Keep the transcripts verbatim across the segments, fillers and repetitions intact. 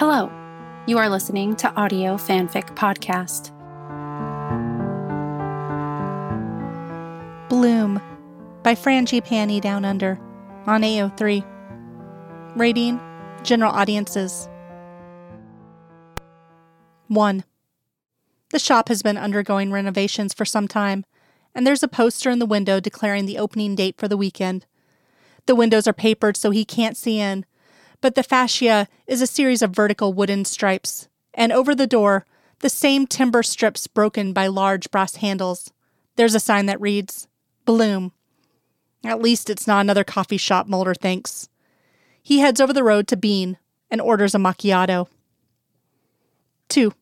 Hello, you are listening to Audio Fanfic Podcast. Bloom by Frangipani Down Under on A O three. Rating, general audiences. one. The shop has been undergoing renovations for some time, and there's a poster in the window declaring the opening date for the weekend. The windows are papered so he can't see in, but the fascia is a series of vertical wooden stripes, and over the door, the same timber strips broken by large brass handles. There's a sign that reads, Bloom. At least it's not another coffee shop, Mulder thinks. He heads over the road to Bean and orders a macchiato. two.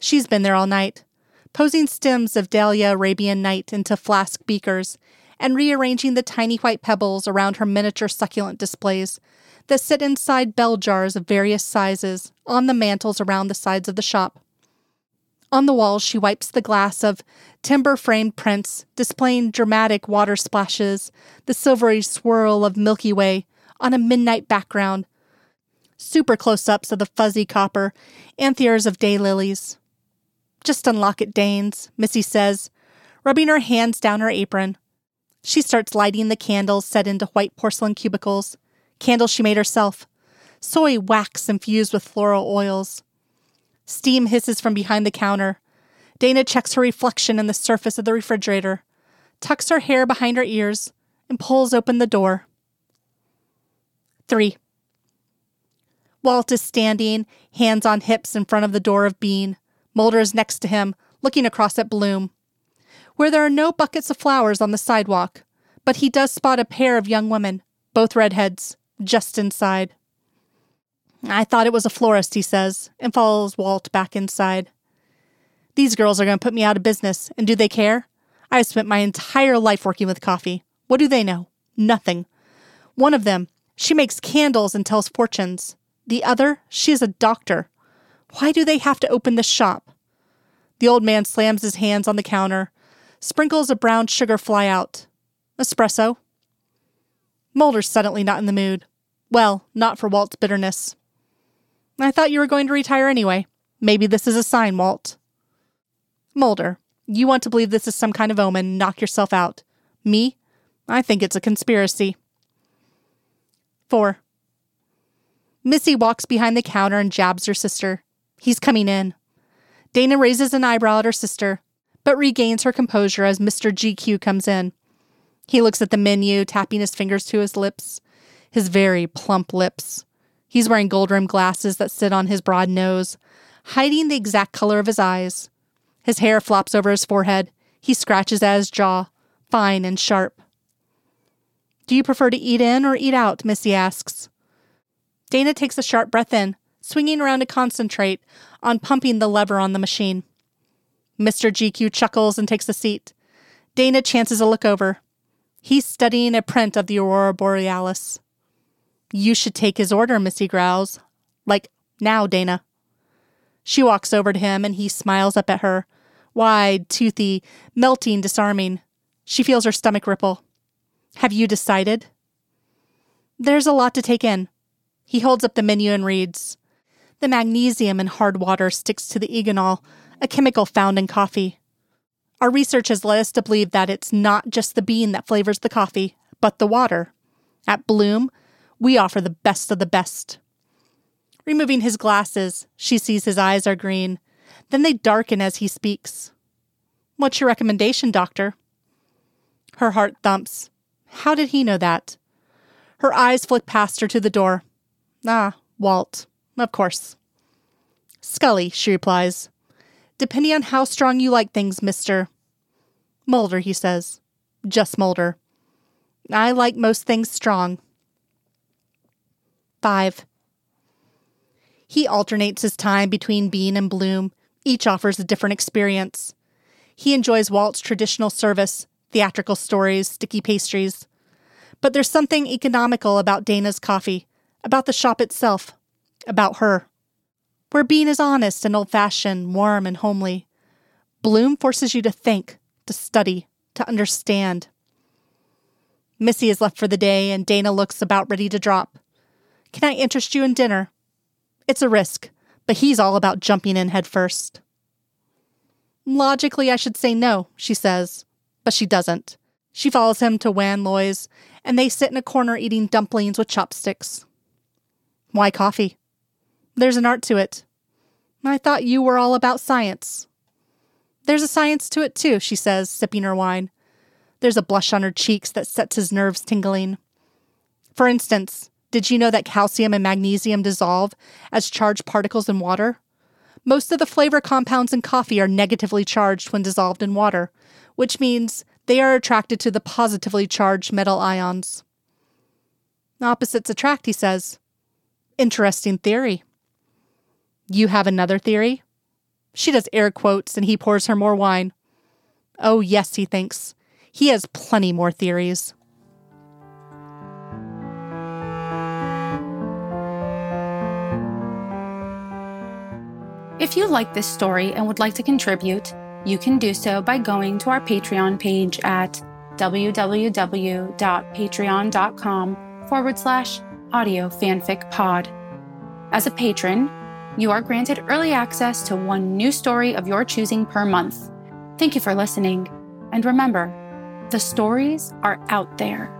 She's been there all night, posing stems of Dahlia Arabian night into flask beakers and rearranging the tiny white pebbles around her miniature succulent displays that sit inside bell jars of various sizes on the mantles around the sides of the shop. On the walls, she wipes the glass of timber-framed prints, displaying dramatic water splashes, the silvery swirl of Milky Way on a midnight background, super close-ups of the fuzzy copper, anthers of daylilies. Just unlock it, Danes, Missy says, rubbing her hands down her apron. She starts lighting the candles set into white porcelain cubicles, candles she made herself, soy wax infused with floral oils. Steam hisses from behind the counter. Dana checks her reflection in the surface of the refrigerator, tucks her hair behind her ears, and pulls open the door. three. Walt is standing, hands on hips, in front of the door of Bean. Mulder is next to him, looking across at Bloom, where there are no buckets of flowers on the sidewalk, but he does spot a pair of young women, both redheads, just inside. I thought it was a florist, he says, and follows Walt back inside. These girls are going to put me out of business, and do they care? I have spent my entire life working with coffee. What do they know? Nothing. One of them, she makes candles and tells fortunes. The other, she is a doctor. Why do they have to open the shop? The old man slams his hands on the counter, sprinkles a brown sugar fly out. Espresso. Mulder's suddenly not in the mood. Well, not for Walt's bitterness. I thought you were going to retire anyway. Maybe this is a sign, Walt. Mulder, you want to believe this is some kind of omen. Knock yourself out. Me? I think it's a conspiracy. four. Missy walks behind the counter and jabs her sister. He's coming in. Dana raises an eyebrow at her sister, but regains her composure as Mister G Q comes in. He looks at the menu, tapping his fingers to his lips, his very plump lips. He's wearing gold-rimmed glasses that sit on his broad nose, hiding the exact color of his eyes. His hair flops over his forehead. He scratches at his jaw, fine and sharp. Do you prefer to eat in or eat out? Missy asks. Dana takes a sharp breath in, swinging around to concentrate on pumping the lever on the machine. Mister G Q chuckles and takes a seat. Dana chances a look over. He's studying a print of the Aurora Borealis. You should take his order, Missy growls. Like, now, Dana. She walks over to him, and he smiles up at her. Wide, toothy, melting, disarming. She feels her stomach ripple. Have you decided? There's a lot to take in. He holds up the menu and reads. The magnesium in hard water sticks to the Eganol, a chemical found in coffee. Our research has led us to believe that it's not just the bean that flavors the coffee, but the water. At Bloom, we offer the best of the best. Removing his glasses, she sees his eyes are green. Then they darken as he speaks. What's your recommendation, doctor? Her heart thumps. How did he know that? Her eyes flick past her to the door. Ah, Walt. Of course. Scully, she replies. Depending on how strong you like things, mister. Mulder, he says. Just Mulder. I like most things strong. five. He alternates his time between Bean and Bloom. Each offers a different experience. He enjoys Walt's traditional service, theatrical stories, sticky pastries. But there's something economical about Dana's coffee, about the shop itself, about her. Where Bean is honest and old-fashioned, warm and homely. Bloom forces you to think, to study, to understand. Missy is left for the day, and Dana looks about ready to drop. Can I interest you in dinner? It's a risk, but he's all about jumping in head first. Logically, I should say no, she says, but she doesn't. She follows him to Wanloy's, and they sit in a corner eating dumplings with chopsticks. Why coffee? There's an art to it. I thought you were all about science. There's a science to it, too, she says, sipping her wine. There's a blush on her cheeks that sets his nerves tingling. For instance, did you know that calcium and magnesium dissolve as charged particles in water? Most of the flavor compounds in coffee are negatively charged when dissolved in water, which means they are attracted to the positively charged metal ions. Opposites attract, he says. Interesting theory. You have another theory? She does air quotes, and he pours her more wine. Oh, yes, he thinks. He has plenty more theories. If you like this story and would like to contribute, you can do so by going to our Patreon page at www.patreon.com forward slash audiofanficpod. As a patron, you are granted early access to one new story of your choosing per month. Thank you for listening, and remember, the stories are out there.